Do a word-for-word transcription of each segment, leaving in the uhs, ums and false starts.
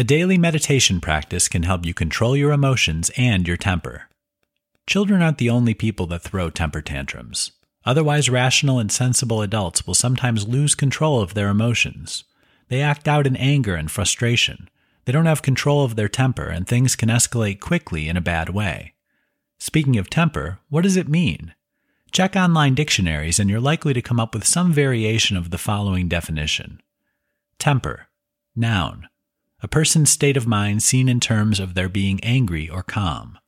A daily meditation practice can help you control your emotions and your temper. Children aren't the only people that throw temper tantrums. Otherwise rational and sensible adults will sometimes lose control of their emotions. They act out in anger and frustration. They don't have control of their temper, and things can escalate quickly in a bad way. Speaking of temper, what does it mean? Check online dictionaries and you're likely to come up with some variation of the following definition. Temper. Noun. A person's state of mind seen in terms of their being angry or calm.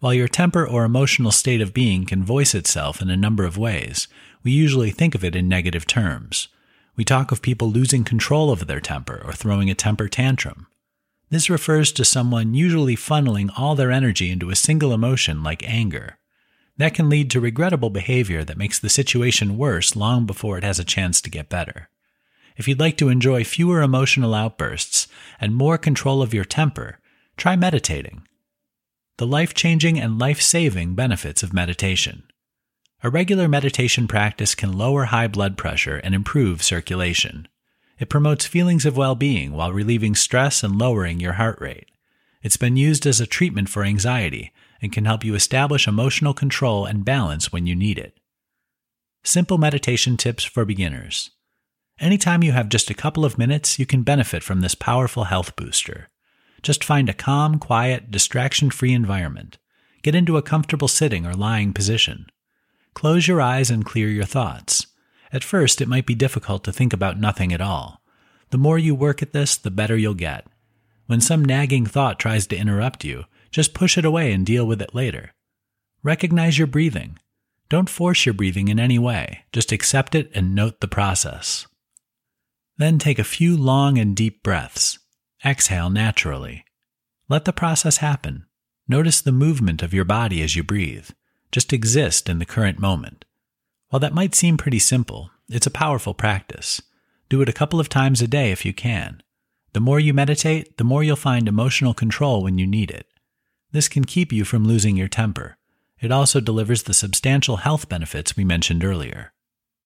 While your temper or emotional state of being can voice itself in a number of ways, we usually think of it in negative terms. We talk of people losing control of their temper or throwing a temper tantrum. This refers to someone usually funneling all their energy into a single emotion like anger. That can lead to regrettable behavior that makes the situation worse long before it has a chance to get better. If you'd like to enjoy fewer emotional outbursts and more control of your temper, try meditating. The life-changing and life-saving benefits of meditation. A regular meditation practice can lower high blood pressure and improve circulation. It promotes feelings of well-being while relieving stress and lowering your heart rate. It's been used as a treatment for anxiety and can help you establish emotional control and balance when you need it. Simple meditation tips for beginners. Anytime you have just a couple of minutes, you can benefit from this powerful health booster. Just find a calm, quiet, distraction-free environment. Get into a comfortable sitting or lying position. Close your eyes and clear your thoughts. At first, it might be difficult to think about nothing at all. The more you work at this, the better you'll get. When some nagging thought tries to interrupt you, just push it away and deal with it later. Recognize your breathing. Don't force your breathing in any way. Just accept it and note the process. Then take a few long and deep breaths. Exhale naturally. Let the process happen. Notice the movement of your body as you breathe. Just exist in the current moment. While that might seem pretty simple, it's a powerful practice. Do it a couple of times a day if you can. The more you meditate, the more you'll find emotional control when you need it. This can keep you from losing your temper. It also delivers the substantial health benefits we mentioned earlier.